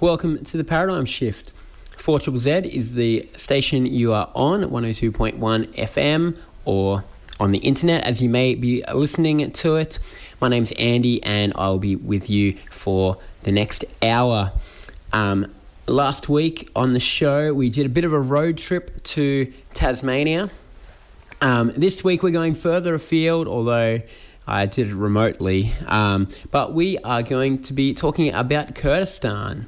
Welcome to the Paradigm Shift. 4ZZZ is the station you are on, 102.1 FM, or on the internet, as you may be listening to it. My name's Andy, and I'll be with you for the next hour. Last week on the show, we did a bit of a road trip to Tasmania. This week, we're going further afield, although I did it remotely. But we are going to be talking about Kurdistan.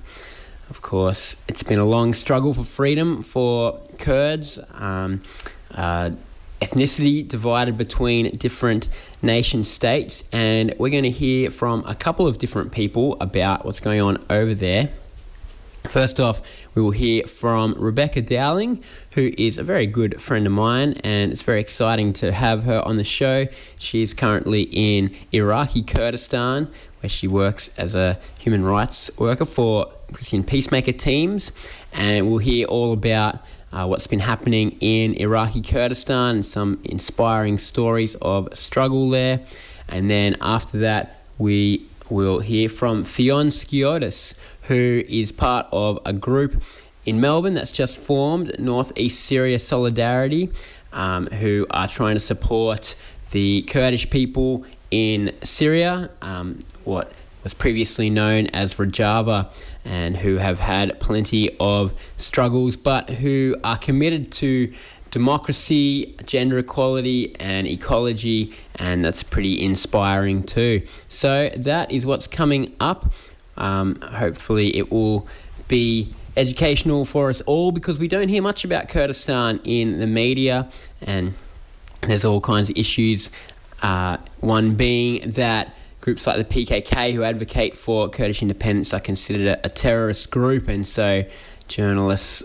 Of course, it's been a long struggle for freedom for Kurds, ethnicity divided between different nation states, and we're going to hear from a couple of different people about what's going on over there. First off, we will hear from Rebekah Dowling, who is a very good friend of mine, and it's very exciting to have her on the show. She is currently in Iraqi Kurdistan, where she works as a human rights worker for Christian Peacemaker Teams, and we'll hear all about what's been happening in Iraqi Kurdistan and some inspiring stories of struggle there. And then after that, we will hear from Fionn Skiotis, who is part of a group in Melbourne that's just formed, North East Syria Solidarity, who are trying to support the Kurdish people in Syria, what was previously known as Rojava, and who have had plenty of struggles, but who are committed to democracy, gender equality, and ecology, and that's pretty inspiring too. So that is what's coming up. Hopefully it will be educational for us all, because we don't hear much about Kurdistan in the media, and there's all kinds of issues, one being that groups like the PKK, who advocate for Kurdish independence, are considered a terrorist group, and so journalists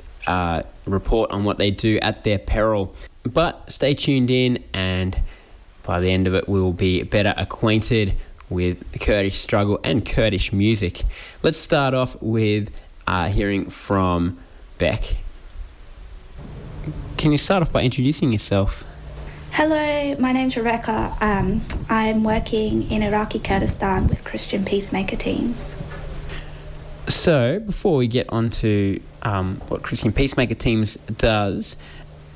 report on what they do at their peril. But stay tuned in, and by the end of it we will be better acquainted with the Kurdish struggle and Kurdish music. Let's start off with hearing from Beck. Can you start off by introducing yourself? Hello, my name's Rebekah. I'm working in Iraqi Kurdistan with Christian Peacemaker Teams. So, before we get on to what Christian Peacemaker Teams does,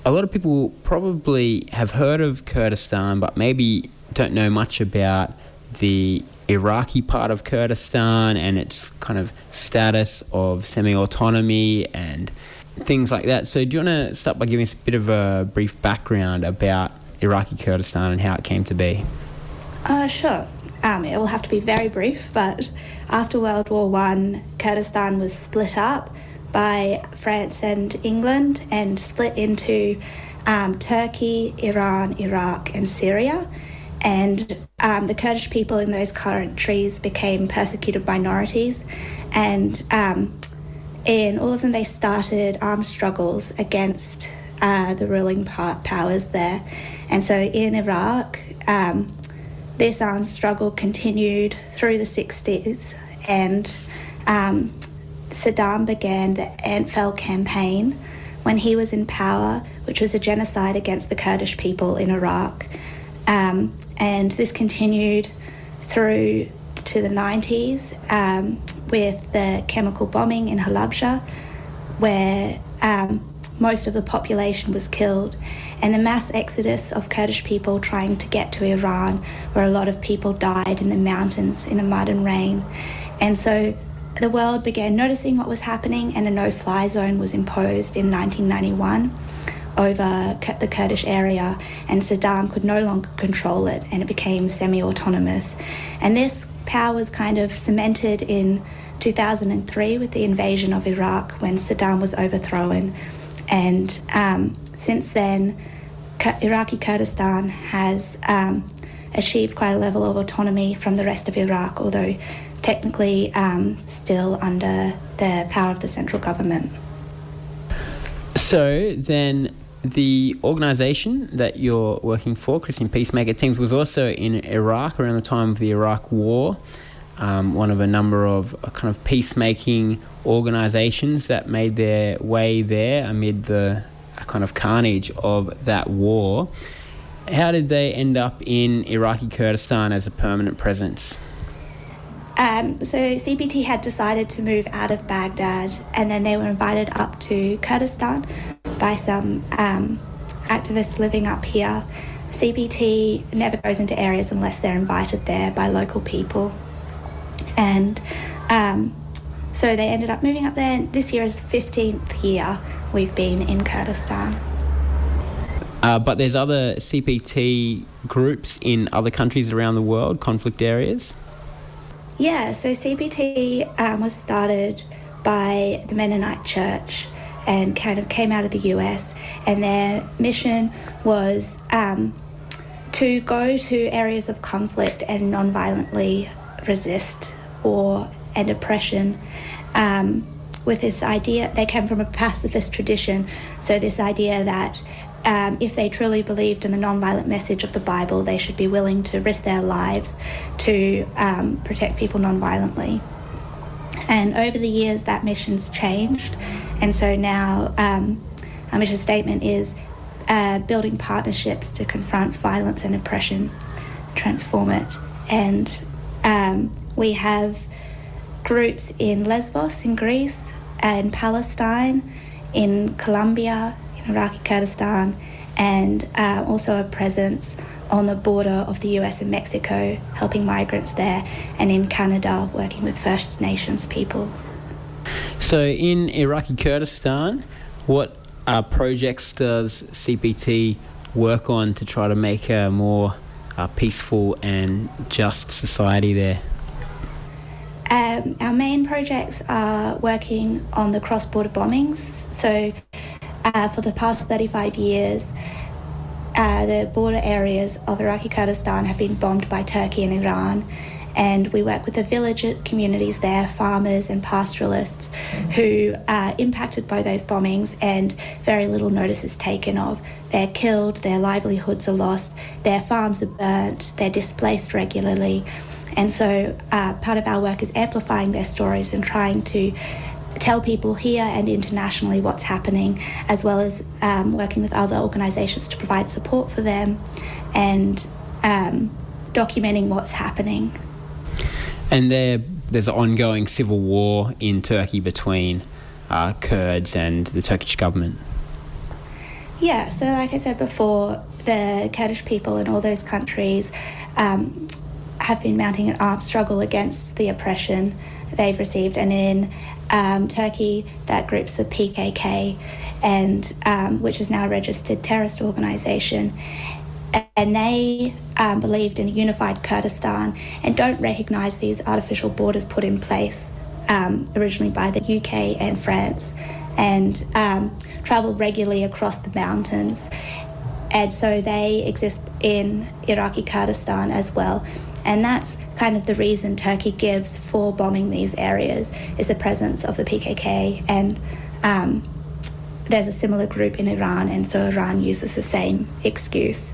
a lot of people probably have heard of Kurdistan but maybe don't know much about the Iraqi part of Kurdistan and its kind of status of semi-autonomy and things like that. So do you want to start by giving us a bit of a brief background about Iraqi Kurdistan and how it came to be? Sure. It will have to be very brief, but after World War I, Kurdistan was split up by France and England and split into Turkey, Iran, Iraq and Syria. And the Kurdish people in those countries became persecuted minorities, and in all of them they started armed struggles against the ruling powers there. And so in Iraq, this armed struggle continued through the 60s, and Saddam began the Anfal campaign when he was in power, which was a genocide against the Kurdish people in Iraq. And this continued through to the 90s with the chemical bombing in Halabja, where most of the population was killed. and the mass exodus of Kurdish people trying to get to Iran, where a lot of people died in the mountains in the mud and rain. And so the world began noticing what was happening, and a no-fly zone was imposed in 1991 over the Kurdish area, and Saddam could no longer control it, and it became semi-autonomous. And this power was kind of cemented in 2003 with the invasion of Iraq, when Saddam was overthrown. And since then, Iraqi Kurdistan has achieved quite a level of autonomy from the rest of Iraq, although technically still under the power of the central government. So then the organisation that you're working for, Christian Peacemaker Teams, was also in Iraq around the time of the Iraq War, one of a number of kind of peacemaking organisations that made their way there amid the kind of carnage of that war. How did they end up in Iraqi Kurdistan as a permanent presence? So CPT had decided to move out of Baghdad, and then they were invited up to Kurdistan by some activists living up here. CPT never goes into areas unless they're invited there by local people. And so they ended up moving up there. This year is the 15th year we've been in Kurdistan. But there's other CPT groups in other countries around the world, conflict areas? Yeah, so CPT was started by the Mennonite Church and kind of came out of the US, and their mission was to go to areas of conflict and non-violently resist war and oppression, with this idea. They came from a pacifist tradition, so this idea that if they truly believed in the non-violent message of the Bible, they should be willing to risk their lives to protect people non-violently. And over the years that mission's changed, and so now our mission statement is building partnerships to confront violence and oppression, transform it. And we have groups in Lesbos, in Greece, in Palestine, in Colombia, in Iraqi Kurdistan, and also a presence on the border of the US and Mexico, helping migrants there, and in Canada, working with First Nations people. So in Iraqi Kurdistan, what projects does CPT work on to try to make a more peaceful and just society there? Our main projects are working on the cross-border bombings. So for the past 35 years, the border areas of Iraqi Kurdistan have been bombed by Turkey and Iran, and we work with the village communities there, farmers and pastoralists, who are impacted by those bombings, and very little notice is taken of. They're killed, their livelihoods are lost, their farms are burnt, they're displaced regularly. And so part of our work is amplifying their stories and trying to tell people here and internationally what's happening, as well as working with other organisations to provide support for them and documenting what's happening. And there's an ongoing civil war in Turkey between Kurds and the Turkish government. Yeah, so like I said before, the Kurdish people in all those countries have been mounting an armed struggle against the oppression they've received. And in Turkey, that group's the PKK, and which is now a registered terrorist organisation. And they believed in a unified Kurdistan and don't recognise these artificial borders put in place originally by the UK and France, and travel regularly across the mountains. And so they exist in Iraqi Kurdistan as well. And that's kind of the reason Turkey gives for bombing these areas, is the presence of the PKK. And there's a similar group in Iran, and so Iran uses the same excuse.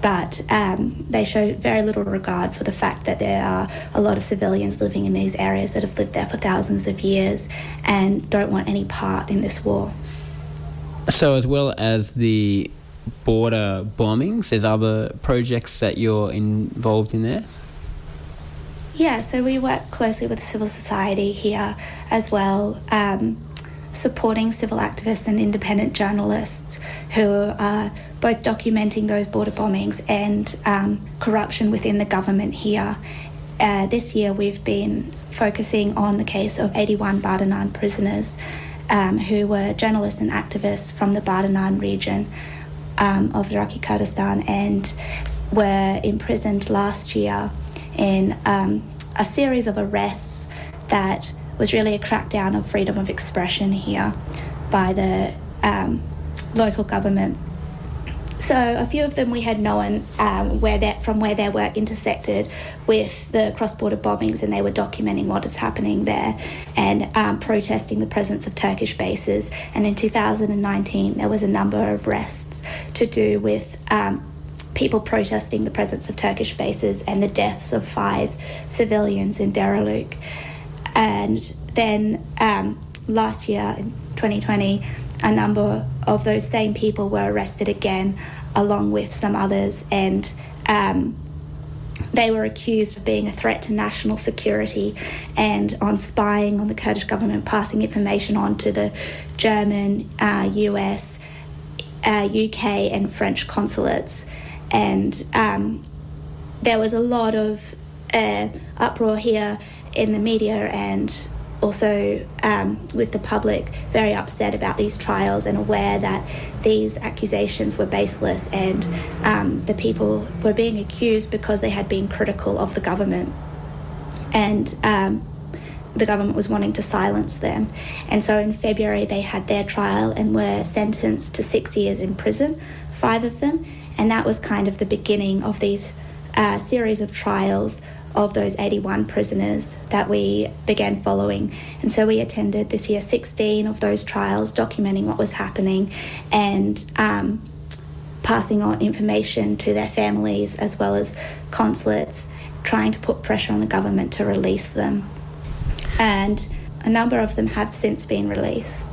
But they show very little regard for the fact that there are a lot of civilians living in these areas that have lived there for thousands of years and don't want any part in this war. So as well as the border bombings, there's other projects that you're involved in there? Yeah, so we work closely with civil society here as well, supporting civil activists and independent journalists who are both documenting those border bombings and corruption within the government here. This year we've been focusing on the case of 81 Badinan prisoners who were journalists and activists from the Badinan region of Iraqi Kurdistan and were imprisoned last year in a series of arrests that was really a crackdown of freedom of expression here by the local government. So a few of them we had known where their work intersected with the cross-border bombings, and they were documenting what is happening there and protesting the presence of Turkish bases. And in 2019, there was a number of arrests to do with people protesting the presence of Turkish bases and the deaths of 5 civilians in Dereluk. And then last year, in 2020, a number of those same people were arrested again, along with some others, and they were accused of being a threat to national security and on spying on the Kurdish government, passing information on to the German, US, UK and French consulates. And there was a lot of uproar here in the media and also with the public, very upset about these trials and aware that these accusations were baseless and the people were being accused because they had been critical of the government and the government was wanting to silence them. And so in February they had their trial and were sentenced to 6 years in prison, 5 of them, and that was kind of the beginning of these series of trials of those 81 prisoners that we began following. And so we attended this year 16 of those trials, documenting what was happening and passing on information to their families as well as consulates, trying to put pressure on the government to release them. And a number of them have since been released.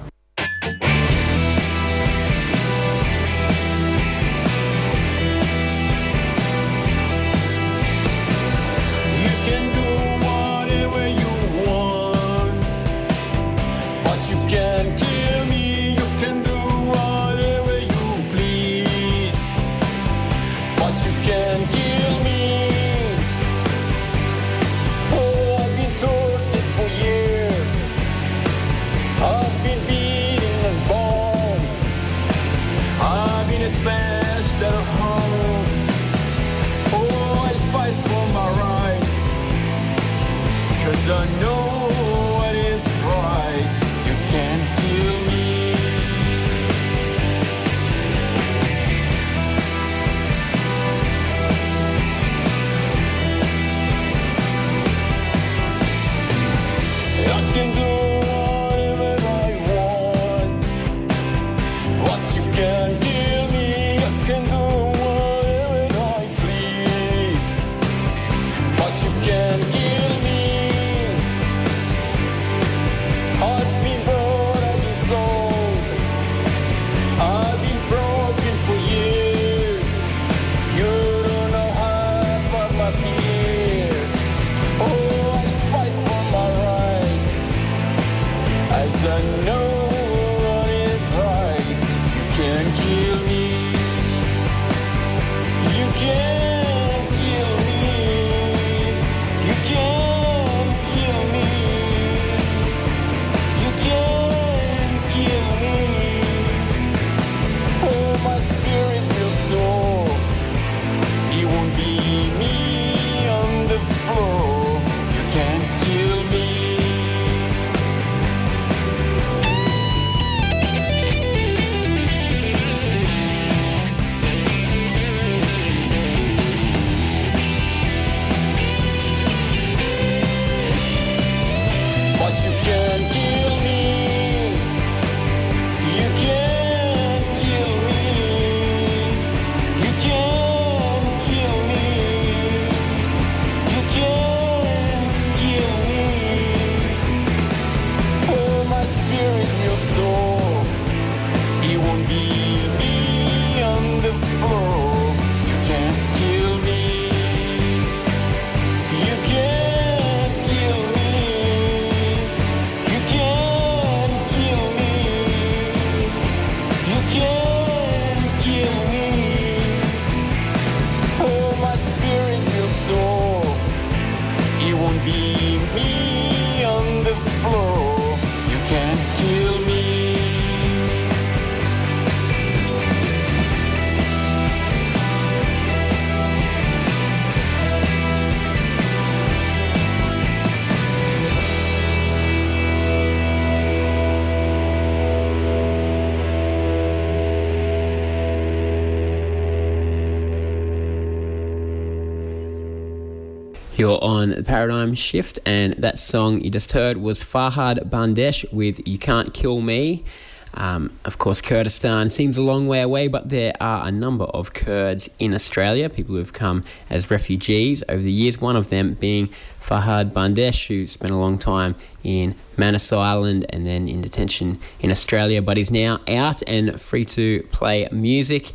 Don't leave me on the floor. You can't kill me. You're on Paradigm Shift, and that song you just heard was Farhad Bandesh with You Can't Kill Me. Of course, Kurdistan seems a long way away, but there are a number of Kurds in Australia, people who have come as refugees over the years, one of them being Farhad Bandesh, who spent a long time in Manus Island and then in detention in Australia, but is now out and free to play music.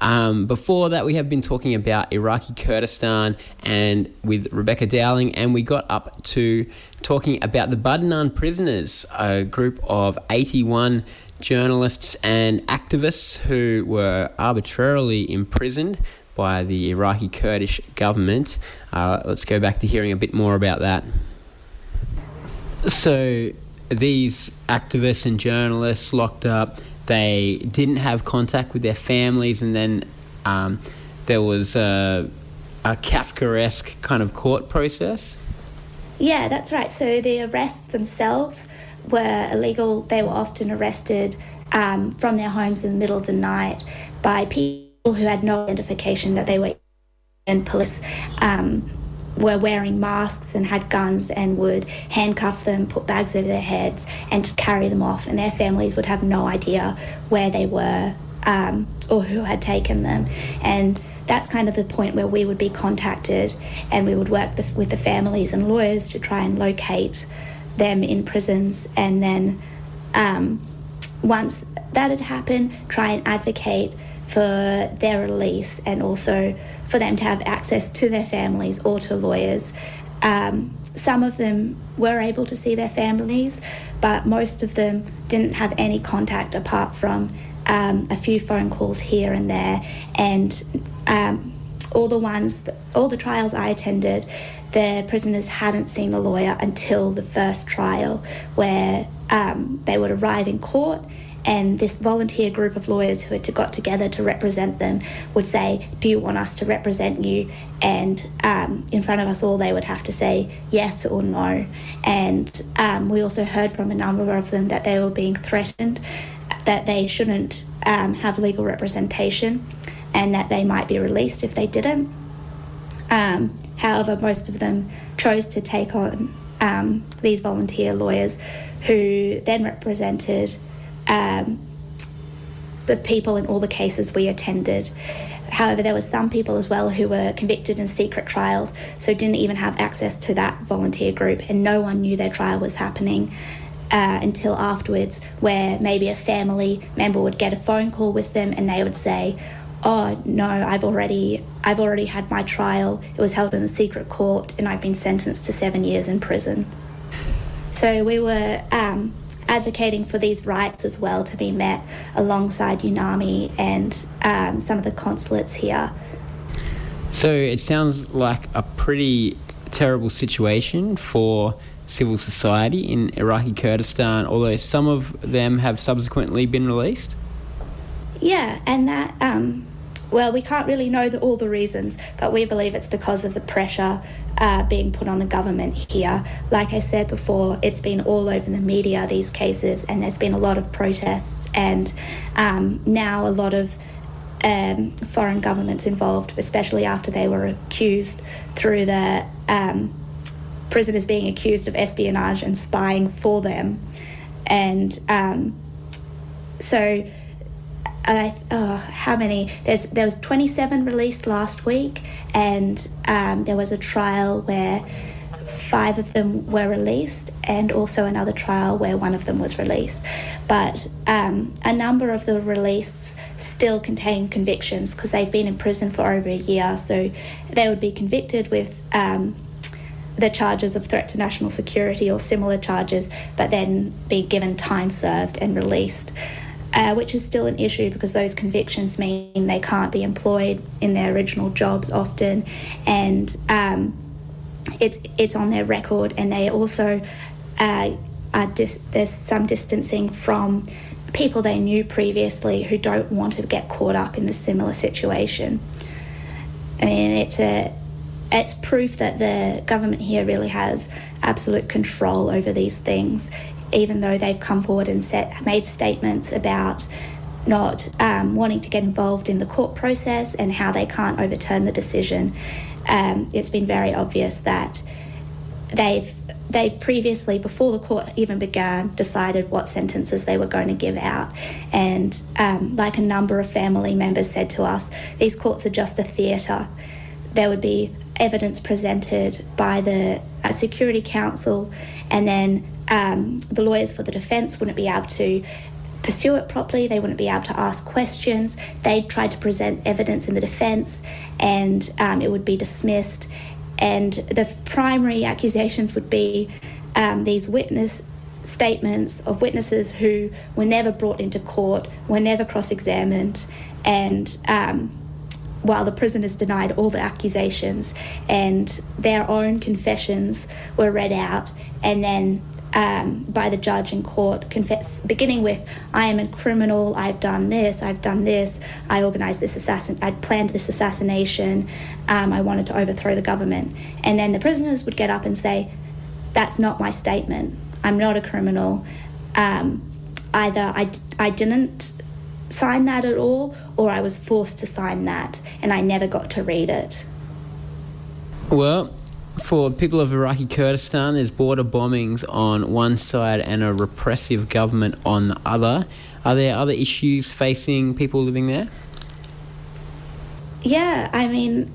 Before that, we have been talking about Iraqi Kurdistan and with Rebekah Dowling, and we got up to talking about the Badinan prisoners, a group of 81 journalists and activists who were arbitrarily imprisoned by the Iraqi Kurdish government. Let's go back to hearing a bit more about that. So these activists and journalists locked up, they didn't have contact with their families, and then there was a Kafkaesque kind of court process? Yeah, that's right. So the arrests themselves were illegal. They were often arrested from their homes in the middle of the night by people who had no identification that they were, and police were wearing masks and had guns and would handcuff them, put bags over their heads and carry them off, and their families would have no idea where they were or who had taken them. And that's kind of the point where we would be contacted, and we would work with the families and lawyers to try and locate them in prisons, and then once that had happened, try and advocate for their release and also for them to have access to their families or to lawyers. Some of them were able to see their families, but most of them didn't have any contact apart from a few phone calls here and there. And all the trials I attended, the prisoners hadn't seen a lawyer until the first trial, where they would arrive in court, and this volunteer group of lawyers who had got together to represent them would say, "Do you want us to represent you?" And in front of us all, they would have to say yes or no. And we also heard from a number of them that they were being threatened, that they shouldn't have legal representation, and that they might be released if they didn't. However, most of them chose to take on these volunteer lawyers, who then represented the people in all the cases we attended. However, there were some people as well who were convicted in secret trials, so didn't even have access to that volunteer group, and no one knew their trial was happening until afterwards, where maybe a family member would get a phone call with them and they would say, "Oh no, I've already had my trial. It was held in a secret court and I've been sentenced to 7 years in prison." So we were advocating for these rights as well to be met alongside UNAMI and some of the consulates here. So it sounds like a pretty terrible situation for civil society in Iraqi Kurdistan, although some of them have subsequently been released? Yeah, and that, well, we can't really know all the reasons, but we believe it's because of the pressure being put on the government here. Like I said before, it's been all over the media, these cases, and there's been a lot of protests, and now a lot of foreign governments involved, especially after they were accused through the prisoners being accused of espionage and spying for them. And so there was 27 released last week, and there was a trial where 5 of them were released, and also another trial where one of them was released. But a number of the releases still contain convictions because they've been in prison for over a year, so they would be convicted with the charges of threat to national security or similar charges, but then be given time served and released. Which is still an issue because those convictions mean they can't be employed in their original jobs often, and it's on their record, and they also there's some distancing from people they knew previously who don't want to get caught up in the similar situation. I mean, it's proof that the government here really has absolute control over these things, even though they've come forward and made statements about not wanting to get involved in the court process and how they can't overturn the decision. It's been very obvious that they've previously, before the court even began, decided what sentences they were going to give out. And like a number of family members said to us, these courts are just a theatre. There would be evidence presented by the Security Council, and then the lawyers for the defence wouldn't be able to pursue it properly. They wouldn't be able to ask questions. They tried to present evidence in the defence, and it would be dismissed. And the primary accusations would be these witness statements of witnesses who were never brought into court, were never cross-examined, and while the prisoners denied all the accusations, and their own confessions were read out, and then by the judge in court, beginning with, I am a criminal, I've done this, I organised this assassination, I planned this assassination, I wanted to overthrow the government. And then the prisoners would get up and say, that's not my statement, I'm not a criminal, either I didn't sign that at all, or I was forced to sign that and I never got to read it. Well, for people of Iraqi Kurdistan, there's border bombings on one side and a repressive government on the other. Are there other issues facing people living there? Yeah, I mean,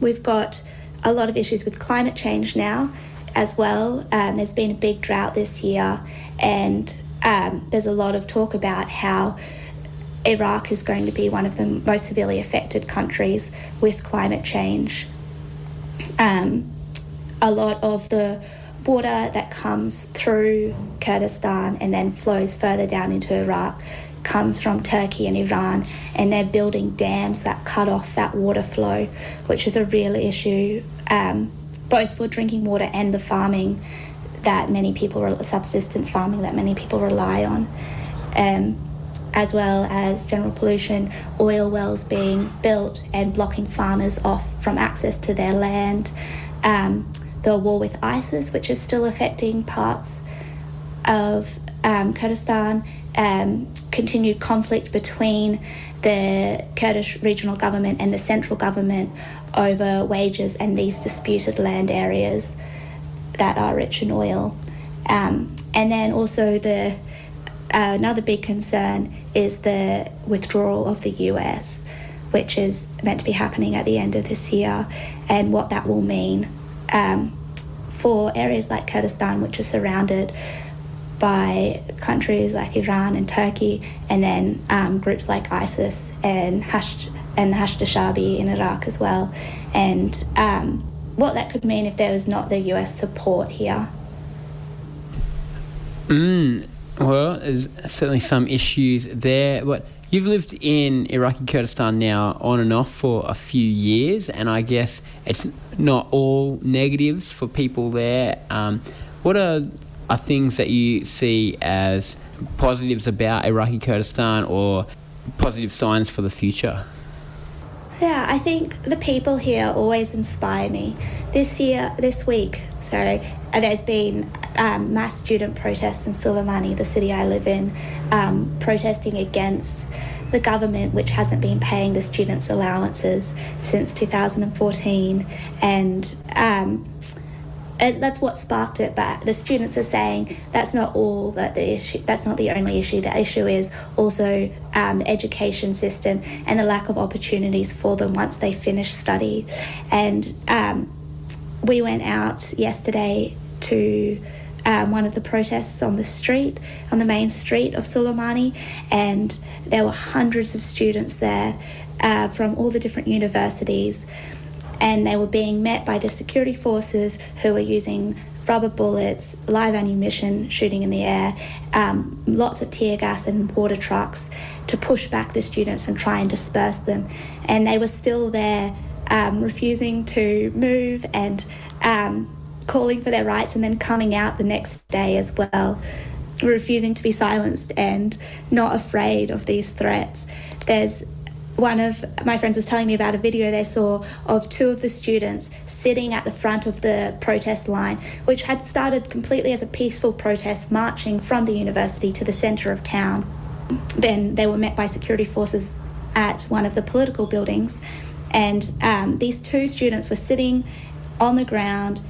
we've got a lot of issues with climate change now as well. There's been a big drought this year, and there's a lot of talk about how Iraq is going to be one of the most severely affected countries with climate change. A lot of the water that comes through Kurdistan and then flows further down into Iraq comes from Turkey and Iran, and they're building dams that cut off that water flow, which is a real issue, both for drinking water and the farming that many people, subsistence farming that many people rely on, as well as general pollution, oil wells being built and blocking farmers off from access to their land, the war with ISIS, which is still affecting parts of Kurdistan, continued conflict between the Kurdish regional government and the central government over wages and these disputed land areas that are rich in oil. And then also another big concern is the withdrawal of the US, which is meant to be happening at the end of this year, and what that will mean for areas like Kurdistan, which are surrounded by countries like Iran and Turkey, and then groups like ISIS and Hashd al-Shaabi in Iraq as well, and what that could mean if there was not the US support here. Well, there's certainly some issues there, but you've lived in Iraqi Kurdistan now on and off for a few years, and I guess it's not all negatives for people there. What are things that you see as positives about Iraqi Kurdistan, or positive signs for the future? Yeah, I think the people here always inspire me. This week, there's been mass student protests in Suleimani, the city I live in, protesting against the government, which hasn't been paying the students' allowances since 2014. And that's what sparked it. But the students are saying that's not the only issue. The issue is also the education system and the lack of opportunities for them once they finish study. And we went out yesterday to one of the protests on the main street of Suleimani, and there were hundreds of students there from all the different universities, and they were being met by the security forces who were using rubber bullets, live ammunition shooting in the air, lots of tear gas and water trucks to push back the students and try and disperse them. And they were still there refusing to move and calling for their rights, and then coming out the next day as well, refusing to be silenced and not afraid of these threats. There's one of my friends was telling me about a video they saw of two of the students sitting at the front of the protest line, which had started completely as a peaceful protest marching from the university to the centre of town. Then they were met by security forces at one of the political buildings, and these two students were sitting on the ground,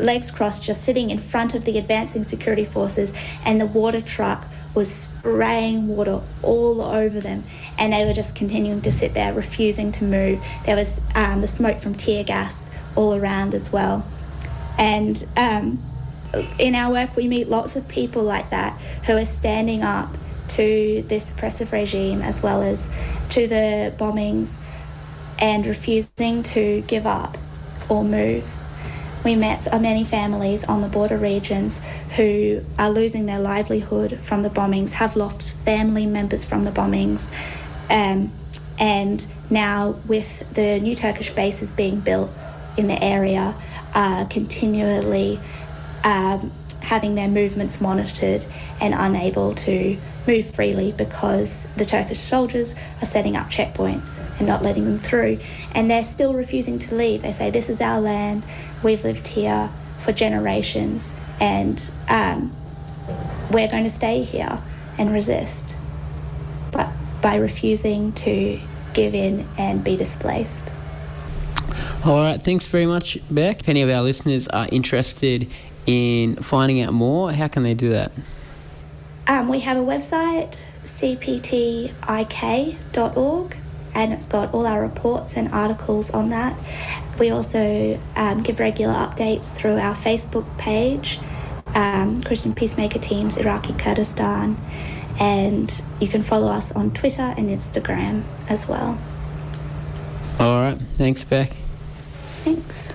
legs crossed, just sitting in front of the advancing security forces, and the water truck was spraying water all over them, and they were just continuing to sit there, refusing to move. There was the smoke from tear gas all around as well. And in our work we meet lots of people like that who are standing up to this oppressive regime as well as to the bombings and refusing to give up or move. We met many families on the border regions who are losing their livelihood from the bombings, have lost family members from the bombings, and now with the new Turkish bases being built in the area, are continually having their movements monitored and unable to move freely because the Turkish soldiers are setting up checkpoints and not letting them through, and they're still refusing to leave. They say, this is our land, we've lived here for generations, and we're going to stay here and resist, but by refusing to give in and be displaced. All right, thanks very much, Beck. If any of our listeners are interested in finding out more, how can they do that? We have a website, cptik.org, and it's got all our reports and articles on that. We also give regular updates through our Facebook page, Christian Peacemaker Teams, Iraqi Kurdistan, and you can follow us on Twitter and Instagram as well. All right, thanks, Beck. Thanks.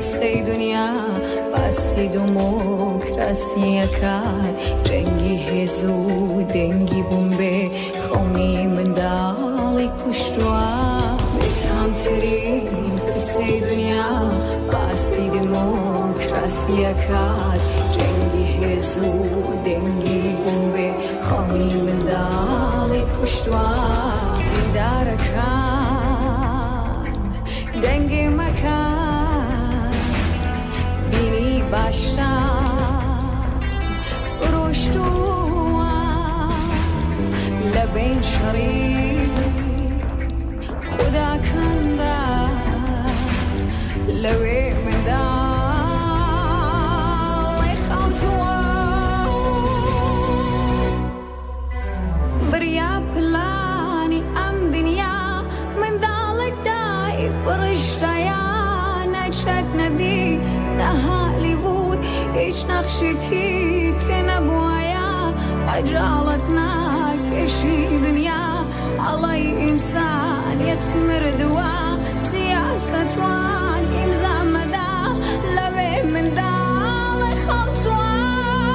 سی دنیا بستی دموکراسی کار جنگی هزو دنگی بومبه خومی من دالی کشتوا بیتام فرین سی دنیا بستی دموکراسی کار جنگی هزو دنگی بومبه خومی من دالی کشتوا دارکان دنگی مکان بینی باشتم فروشتوام لبین شری خدا کنده لوی من دالی خوتوام بریا پلانی ام دنیا من دالک دای برشتایا نچک ندی نه هالیوود هیچ نقشی که نباید عجالتنا کشی دنیا علی انسانیت مردوا سیاستوان امضا مدا لبه من دال خاطوان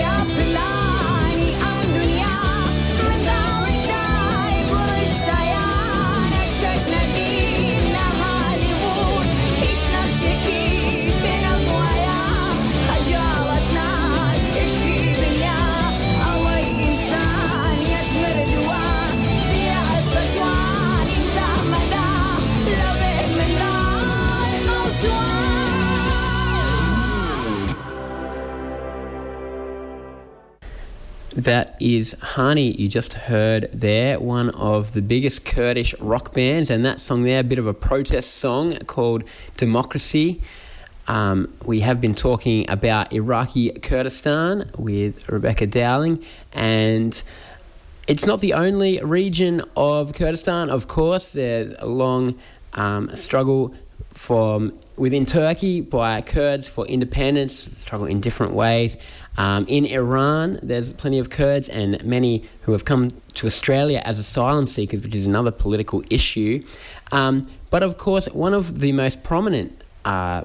یا پلانی ام دنیا من دال دای برشتیان چشنی That is Hani, you just heard there, one of the biggest Kurdish rock bands, and that song there, a bit of a protest song called Democracy. We have been talking about Iraqi Kurdistan with Rebekah Dowling, and it's not the only region of Kurdistan, of course. There's a long struggle from within Turkey by Kurds for independence, struggle in different ways. In Iran, there's plenty of Kurds and many who have come to Australia as asylum seekers, which is another political issue. But of course, one of the most prominent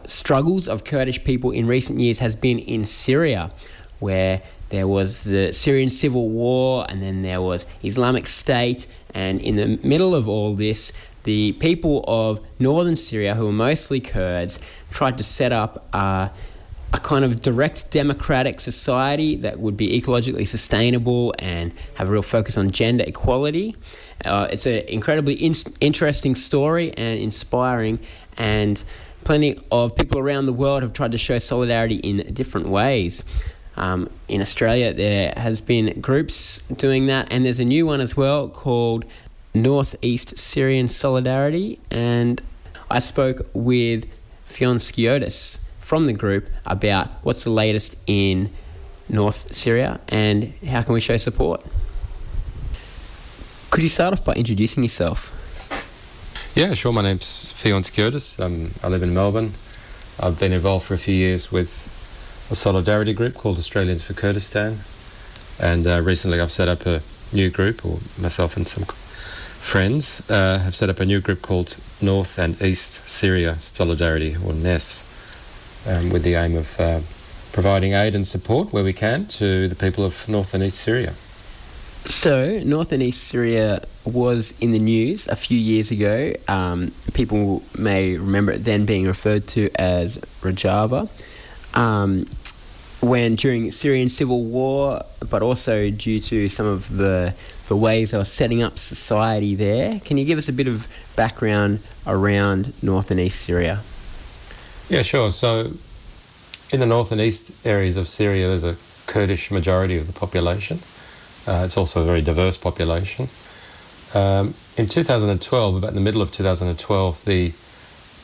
struggles of Kurdish people in recent years has been in Syria, where there was the Syrian civil war and then there was Islamic State. And in the middle of all this, the people of northern Syria, who are mostly Kurds, tried to set up a kind of direct democratic society that would be ecologically sustainable and have a real focus on gender equality. It's an incredibly interesting story and inspiring, and plenty of people around the world have tried to show solidarity in different ways. In Australia, there has been groups doing that, and there's a new one as well called North East Syria Solidarity, and I spoke with Fionn Skiotis from the group about what's the latest in North Syria and how can we show support. Could you start off by introducing yourself? Yeah, sure. My name's Fionn Skiotis. I live in Melbourne. I've been involved for a few years with a solidarity group called Australians for Kurdistan, and recently I've set up a new group, or myself and some friends have set up a new group called North and East Syria Solidarity, or NES, with the aim of providing aid and support where we can to the people of North and East Syria. So, North and East Syria was in the news a few years ago. People may remember it then being referred to as Rojava, when during Syrian civil war, but also due to some of the ways they were setting up society there. Can you give us a bit of background around North and East Syria? Yeah, sure. So in the north and east areas of Syria, there's a Kurdish majority of the population. It's also a very diverse population. In 2012, about the middle of 2012, the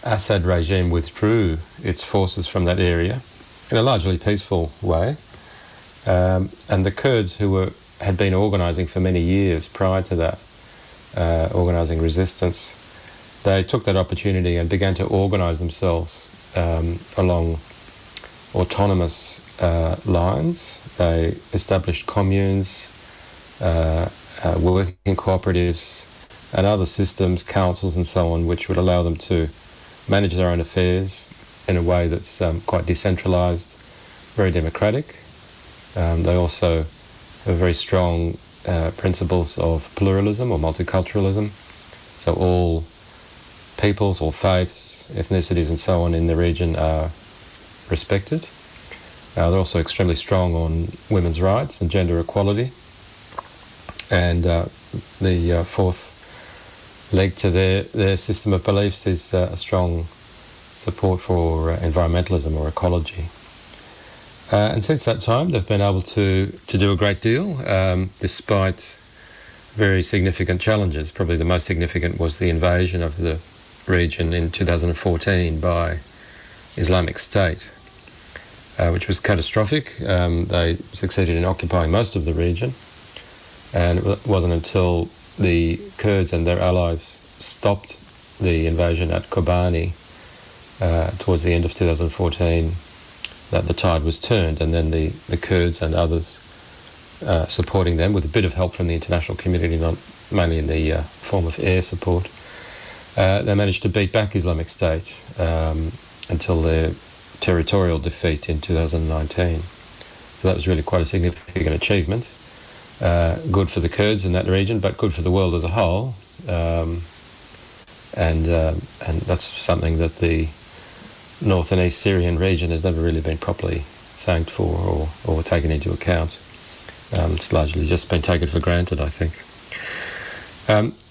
Assad regime withdrew its forces from that area in a largely peaceful way. And the Kurds, who had been organising for many years prior to that, organising resistance, they took that opportunity and began to organise themselves along autonomous lines. They established communes, working cooperatives and other systems, councils and so on, which would allow them to manage their own affairs in a way that's quite decentralised, very democratic. They also have very strong principles of pluralism or multiculturalism. So all peoples, all faiths, ethnicities and so on in the region are respected. They're also extremely strong on women's rights and gender equality. And the fourth leg to their system of beliefs is a strong support for environmentalism or ecology. And since that time, they've been able to do a great deal, despite very significant challenges. Probably the most significant was the invasion of the region in 2014 by Islamic State, which was catastrophic. They succeeded in occupying most of the region, and it wasn't until the Kurds and their allies stopped the invasion at Kobani towards the end of 2014 that the tide was turned, and then the Kurds and others supporting them with a bit of help from the international community, not mainly in the form of air support, they managed to beat back Islamic State until their territorial defeat in 2019. So that was really quite a significant achievement. Good for the Kurds in that region, but good for the world as a whole. And that's something that the North and East Syrian region has never really been properly thanked for or taken into account. It's largely just been taken for granted, I think.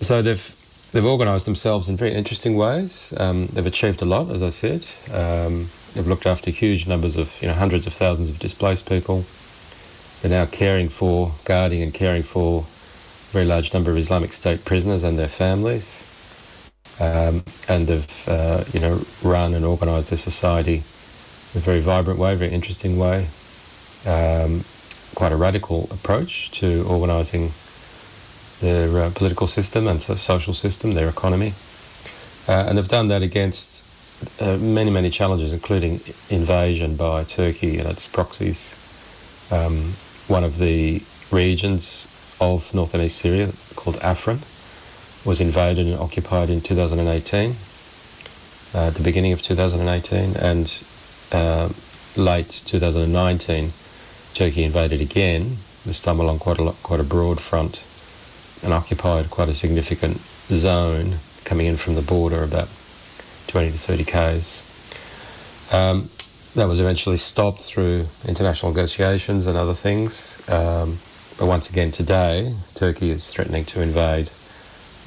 So they've organised themselves in very interesting ways. They've achieved a lot, as I said. They've looked after huge numbers of, hundreds of thousands of displaced people. They're now guarding and caring for a very large number of Islamic State prisoners and their families. And they've, run and organised their society in a very vibrant way, very interesting way. Quite a radical approach to organising their political system and social system, their economy. And they've done that against many, many challenges, including invasion by Turkey and its proxies. One of the regions of North and East Syria, called Afrin, was invaded and occupied in 2018, at the beginning of 2018, and late 2019, Turkey invaded again, this time along quite a broad front, and occupied quite a significant zone coming in from the border, about 20 to 30 k's. That was eventually stopped through international negotiations and other things. But once again today, Turkey is threatening to invade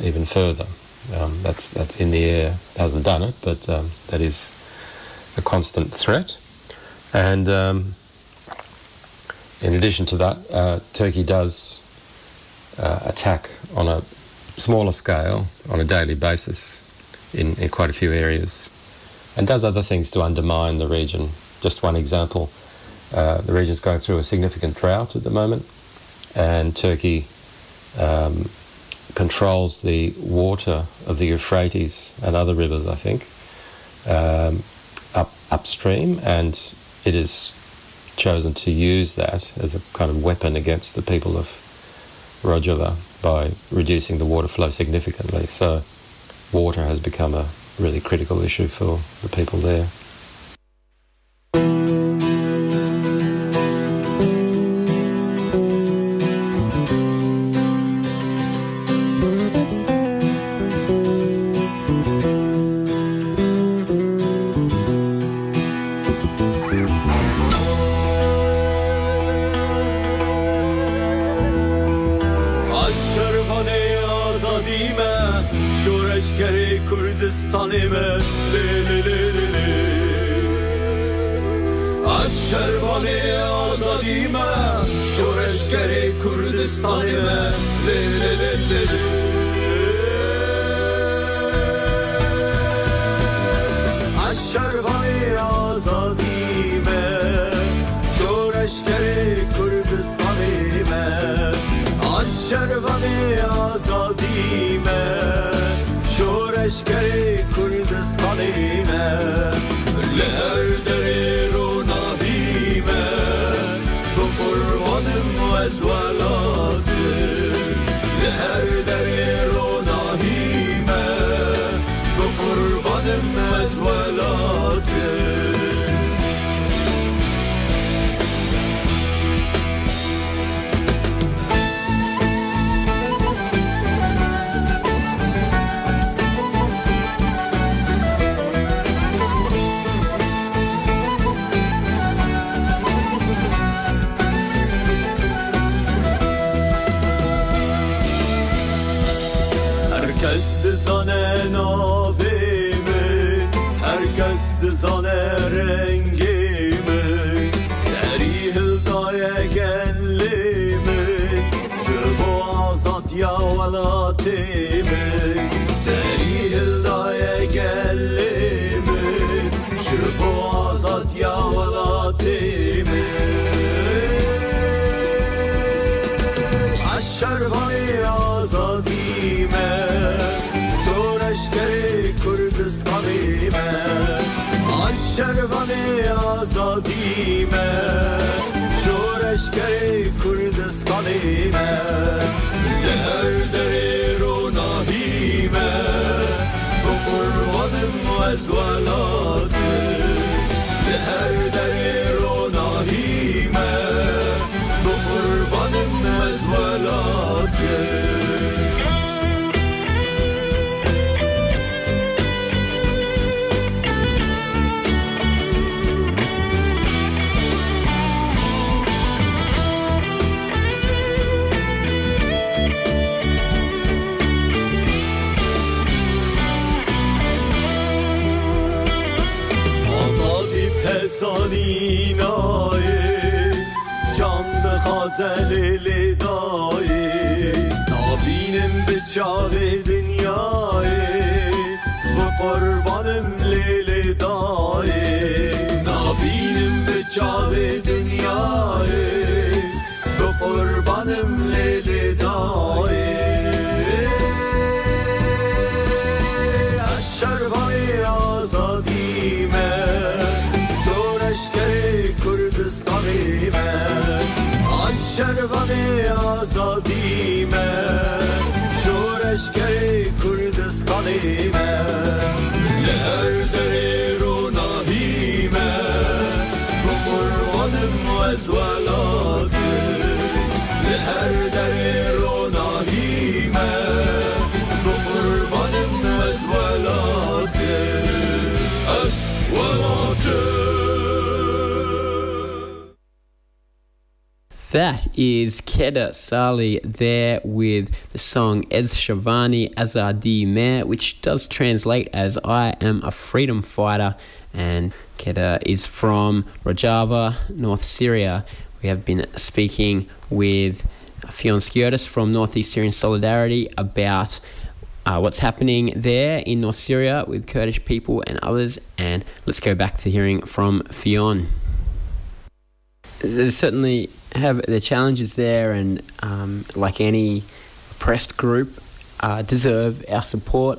even further. That's in the air. It hasn't done it, but that is a constant threat. And in addition to that, Turkey does attack on a smaller scale, on a daily basis, in quite a few areas, and does other things to undermine the region. Just one example, the region's going through a significant drought at the moment, and Turkey controls the water of the Euphrates and other rivers, I think, upstream, and it has chosen to use that as a kind of weapon against the people of Rojava by reducing the water flow significantly. So water has become a really critical issue for the people there. است زانه رنگیمه سری هلدای گلیمه جبو آزاد یا ولاتیمه سری هلدای گلیمه جبو آزاد یا ولاتیمه اشرهای آزادیمه جورشگری کردستانیمه اشرهای آزادیمه جورشگری کردستانیمه لهر دری روناهیمه بقربانم از ولاتیم لهر دری روناهیمه بقربانم از ولاتیم سانی نای جان خازل لدای نابینم به چاه دنیای و قربانم لدای نابینم به چاه دنیای و قربانم لدای اشرفای آزادیمه لشکر کردستانی من آشروان آزادی من شورشگر کردستانی من لهر دری روناهی من بقربانم از ولاده لهر دری روناهی من بقربانم از ولاده از ولاده. That is Keder Salih there with the song Ezshavani Azadi Meh, which does translate as I am a freedom fighter. And Keder is from Rojava, North Syria. We have been speaking with Fionn Skiotis from North East Syria Solidarity about what's happening there in North Syria with Kurdish people and others. And let's go back to hearing from Fionn. There's certainly have their challenges there, and like any oppressed group, deserve our support.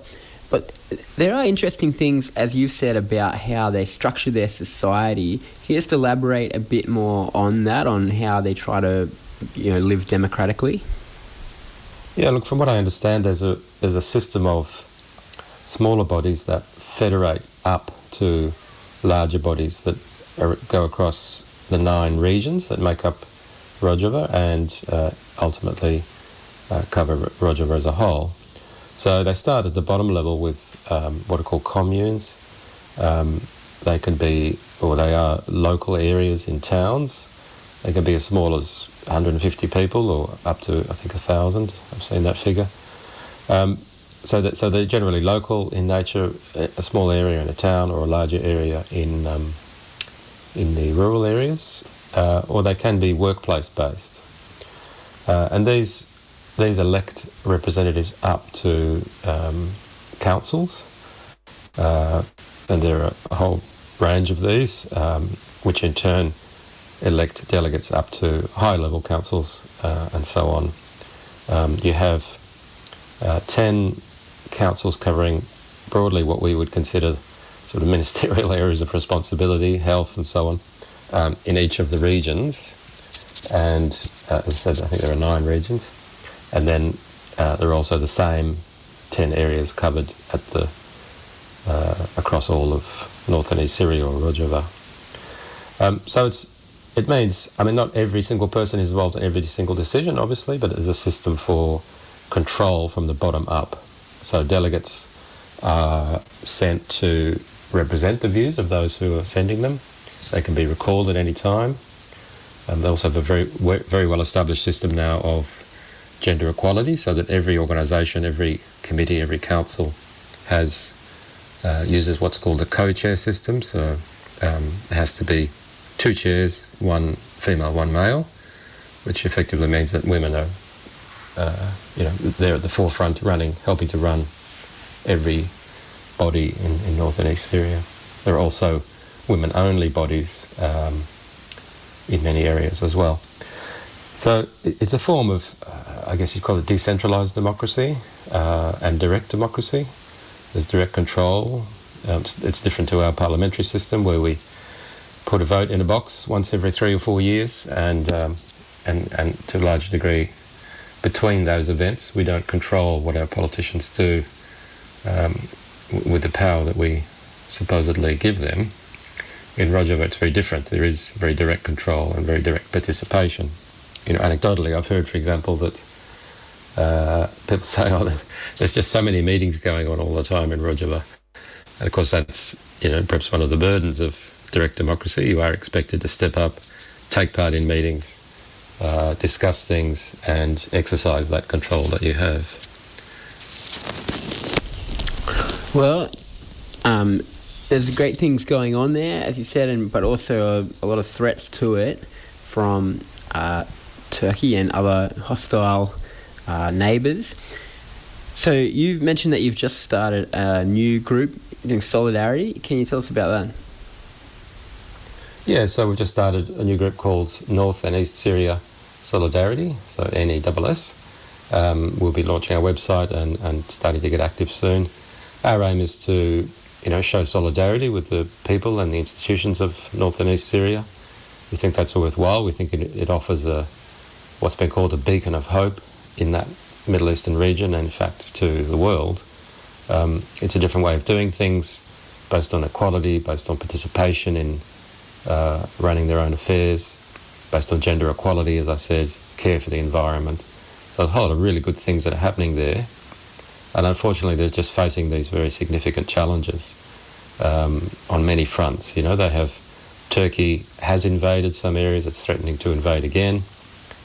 But there are interesting things, as you've said, about how they structure their society. Can you just elaborate a bit more on that, on how they try to, you know, live democratically? Yeah, look, from what I understand, there's a system of smaller bodies that federate up to larger bodies that go across the 9 regions that make up Rojava and ultimately cover Rojava as a whole. So they start at the bottom level with what are called communes. They can be, or they are local areas in towns. They can be as small as 150 people or up to, I think, 1,000. I've seen that figure. So they're generally local in nature, a small area in a town or a larger area in the rural areas, or they can be workplace-based. And these elect representatives up to councils, and there are a whole range of these, which in turn elect delegates up to high-level councils and so on. You have 10 councils covering broadly what we would consider sort of ministerial areas of responsibility, health and so on, in each of the regions. And as I said, I think there are 9 regions. And then there are also the same 10 areas covered at the across all of North and East Syria or Rojava. So it means, I mean, not every single person is involved in every single decision, obviously, but there's a system for control from the bottom up. So delegates are sent to represent the views of those who are sending them. They can be recalled at any time. And they also have a very well-established system now of gender equality, so that every organisation, every committee, every council has uses what's called the co-chair system, so it has to be two chairs, one female, one male, which effectively means that women are, they're at the forefront helping to run every body in North and East Syria. There are also women-only bodies in many areas as well. So it's a form of, I guess you'd call it decentralised democracy and direct democracy. There's direct control. It's different to our parliamentary system where we put a vote in a box once every 3 or 4 years, and to a large degree between those events we don't control what our politicians do with the power that we supposedly give them. In Rojava it's very different. There is very direct control and very direct participation. You know, anecdotally I've heard, for example, that people say, oh, there's just so many meetings going on all the time in Rojava. And of course that's, you know, perhaps one of the burdens of direct democracy. You are expected to step up, take part in meetings, discuss things and exercise that control that you have. Well, there's great things going on there, as you said, but also a lot of threats to it from Turkey and other hostile neighbours. So you've mentioned that you've just started a new group doing Solidarity. Can you tell us about that? Yeah, so we've just started a new group called North and East Syria Solidarity, so NESS. We'll be launching our website and starting to get active soon. Our aim is to, you know, show solidarity with the people and the institutions of North and East Syria. We think that's worthwhile. We think it offers what's been called a beacon of hope in that Middle Eastern region and, in fact, to the world. It's a different way of doing things based on equality, based on participation in running their own affairs, based on gender equality, as I said, care for the environment. So there's a whole lot of really good things that are happening there, and unfortunately they're just facing these very significant challenges on many fronts. You know, they have, Turkey has invaded some areas, it's threatening to invade again.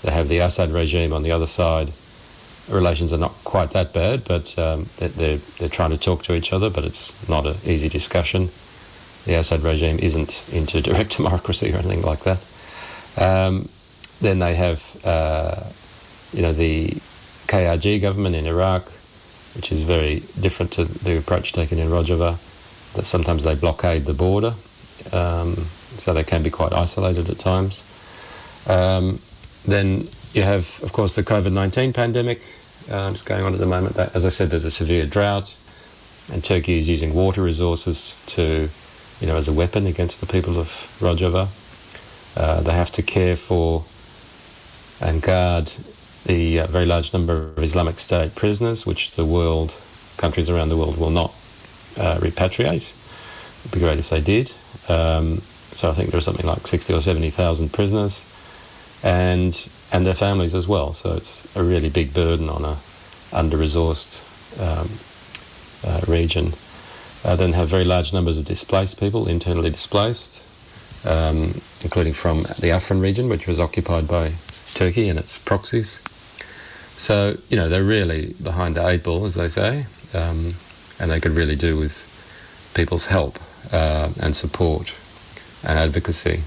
They have the Assad regime on the other side. Relations are not quite that bad, but they're trying to talk to each other, but it's not an easy discussion. The Assad regime isn't into direct democracy or anything like that. Then they have, the KRG government in Iraq, which is very different to the approach taken in Rojava, that sometimes they blockade the border, so they can be quite isolated at times. Then you have, of course, the COVID-19 pandemic that's going on at the moment. That, as I said, there's a severe drought, and Turkey is using water resources to, you know, as a weapon against the people of Rojava. They have to care for and guard the very large number of Islamic State prisoners, which the world, countries around the world, will not repatriate. It'd be great if they did. So I think there are something like 60 or 70,000 prisoners, and their families as well. So it's a really big burden on a under-resourced region. Then have very large numbers of displaced people, internally displaced, including from the Afrin region, which was occupied by Turkey and its proxies. So, you know, they're really behind the eight ball, as they say, and they could really do with people's help and support and advocacy.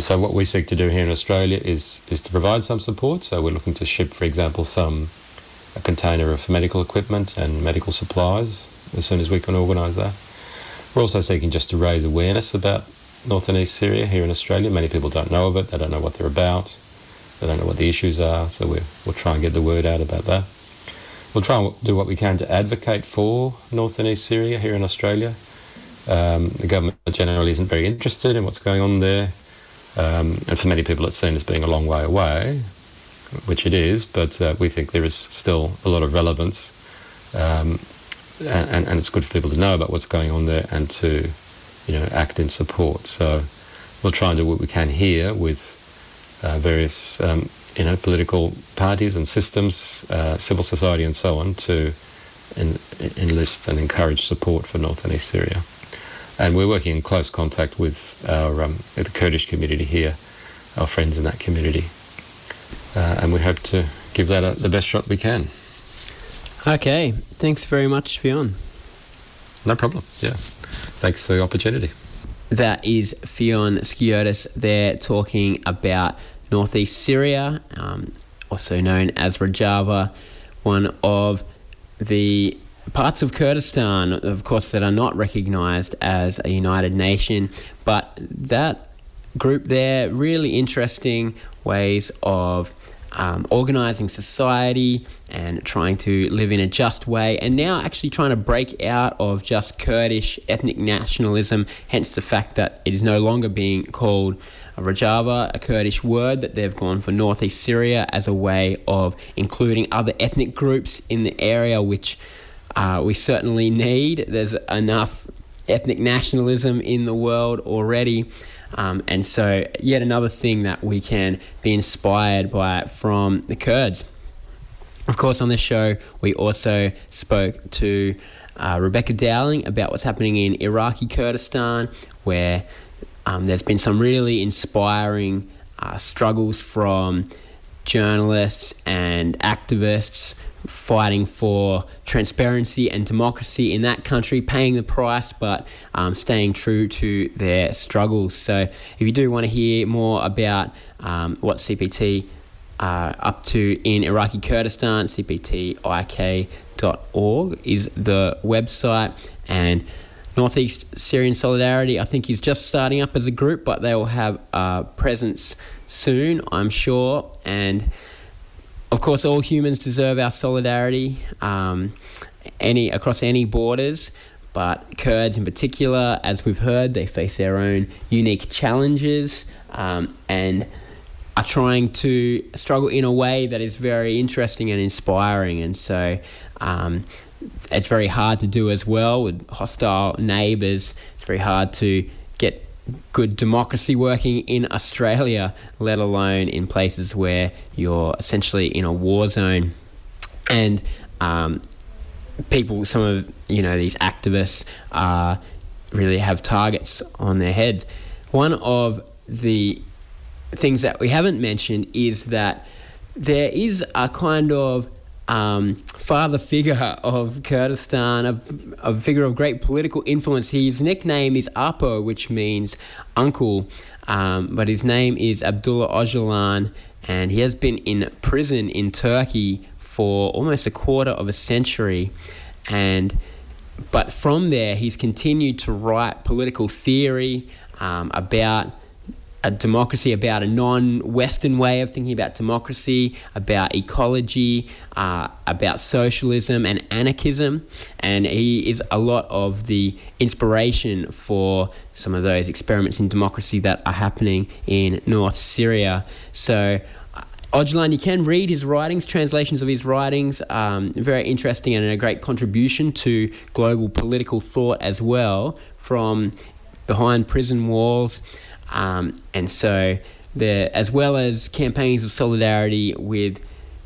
So what we seek to do here in Australia is to provide some support. So we're looking to ship, for example, a container of medical equipment and medical supplies as soon as we can organise that. We're also seeking just to raise awareness about North and East Syria here in Australia. Many people don't know of it, they don't know what they're about, they don't know what the issues are, so we'll try and get the word out about that. We'll try and do what we can to advocate for North and East Syria here in Australia. The government generally isn't very interested in what's going on there, and for many people it's seen as being a long way away, which it is, but we think there is still a lot of relevance. And it's good for people to know about what's going on there and to, you know, act in support. So we'll try and do what we can here with various, political parties and systems, civil society and so on, to enlist and encourage support for North and East Syria. And we're working in close contact with the Kurdish community here, our friends in that community. And we hope to give that the best shot we can. Okay, thanks very much, Fionn. No problem. Yeah. Thanks for the opportunity. That is Fionn Skiotis there talking about North East Syria, also known as Rojava, one of the parts of Kurdistan, of course, that are not recognised as a united nation. But that group there, really interesting ways of organising society and trying to live in a just way, and now actually trying to break out of just Kurdish ethnic nationalism, hence the fact that it is no longer being called Rojava, a Kurdish word, that they've gone for North East Syria as a way of including other ethnic groups in the area, which we certainly need. There's enough ethnic nationalism in the world already. And so yet another thing that we can be inspired by from the Kurds. Of course, on this show, we also spoke to Rebekah Dowling about what's happening in Iraqi Kurdistan, where there's been some really inspiring struggles from journalists and activists fighting for transparency and democracy in that country, paying the price but staying true to their struggles. So if you do want to hear more about what CPT are up to in Iraqi Kurdistan, cptik.org is the website, and North East Syrian Solidarity, I think, is just starting up as a group, but they will have a presence soon, I'm sure. And of course, all humans deserve our solidarity, across any borders, but Kurds in particular, as we've heard, they face their own unique challenges and are trying to struggle in a way that is very interesting and inspiring. And so it's very hard to do as well with hostile neighbours. It's very hard to get good democracy working in Australia, let alone in places where you're essentially in a war zone. And people, some of these activists really have targets on their heads. One of the things that we haven't mentioned is that there is a kind of father figure of Kurdistan, a figure of great political influence. His nickname is Apo, which means uncle, but his name is Abdullah Öcalan, and he has been in prison in Turkey for almost a quarter of a century, but from there he's continued to write political theory about a democracy, about a non-Western way of thinking about democracy, about ecology, about socialism and anarchism. And he is a lot of the inspiration for some of those experiments in democracy that are happening in North Syria. So Öcalan, you can read his writings, translations of his writings, very interesting and a great contribution to global political thought as well, from behind prison walls. And so there, as well as campaigns of solidarity with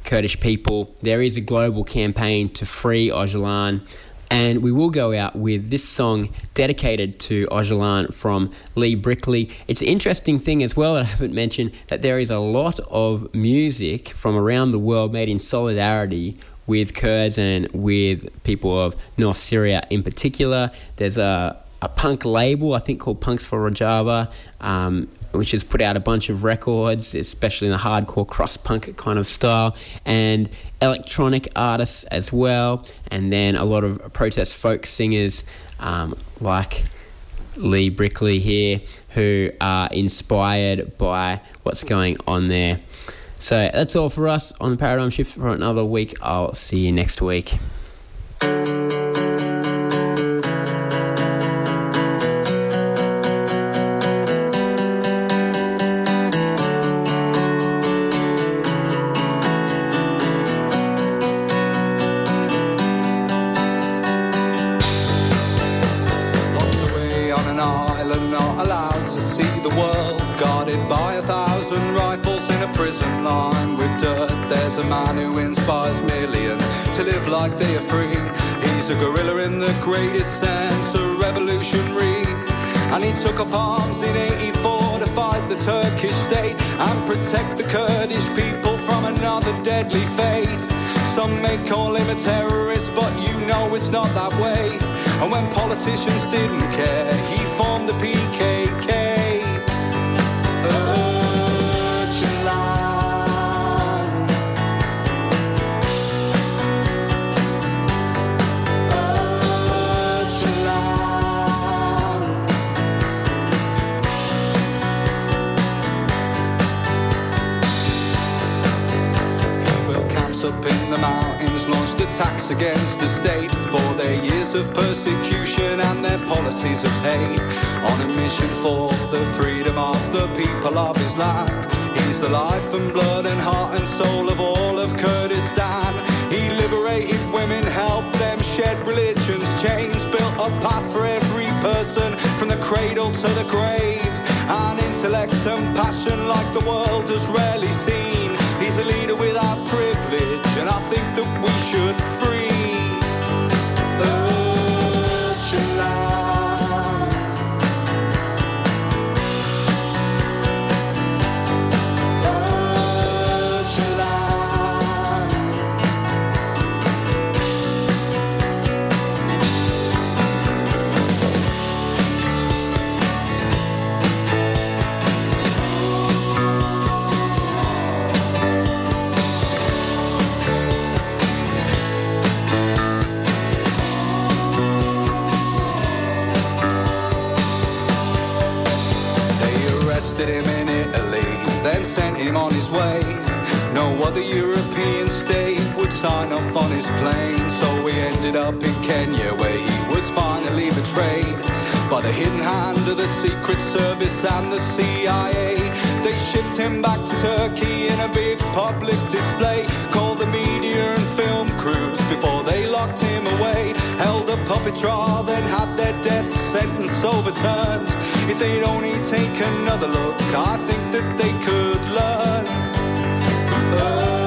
Kurdish people, there is a global campaign to free Öcalan, and we will go out with this song dedicated to Öcalan from Lee Brickley. It's an interesting thing as well that I haven't mentioned, that there is a lot of music from around the world made in solidarity with Kurds and with people of North Syria in particular. There's a punk label, I think, called Punks for Rojava, which has put out a bunch of records, especially in the hardcore cross-punk kind of style, and electronic artists as well, and then a lot of protest folk singers like Lee Brickley here, who are inspired by what's going on there. So that's all for us on the Paradigm Shift for another week. I'll see you next week. Greatest sense of revolutionary, and he took up arms in 1984 to fight the Turkish state and protect the Kurdish people from another deadly fate. Some may call him a terrorist, but you know it's not that way. And when politicians didn't care, he formed the PKK. Up in the mountains, launched attacks against the state for their years of persecution and their policies of hate. On a mission for the freedom of the people of Islam, he's the life and blood and heart and soul of all of Kurdistan. He liberated women, helped them shed religion's chains, built a path for every person from the cradle to the grave. An intellect and passion like the world has rarely seen. He's a leader without privilege, and I think that we should free Öcalan. Him in Italy, then sent him on his way. No other European state would sign up on his plane, so we ended up in Kenya, where he was finally betrayed by the hidden hand of the Secret Service and the CIA. They shipped him back to Turkey in a big public display, called the media and film crews before they locked him away, held a puppet trial, then had their death sentence overturned. If they'd only take another look, I think that they could learn.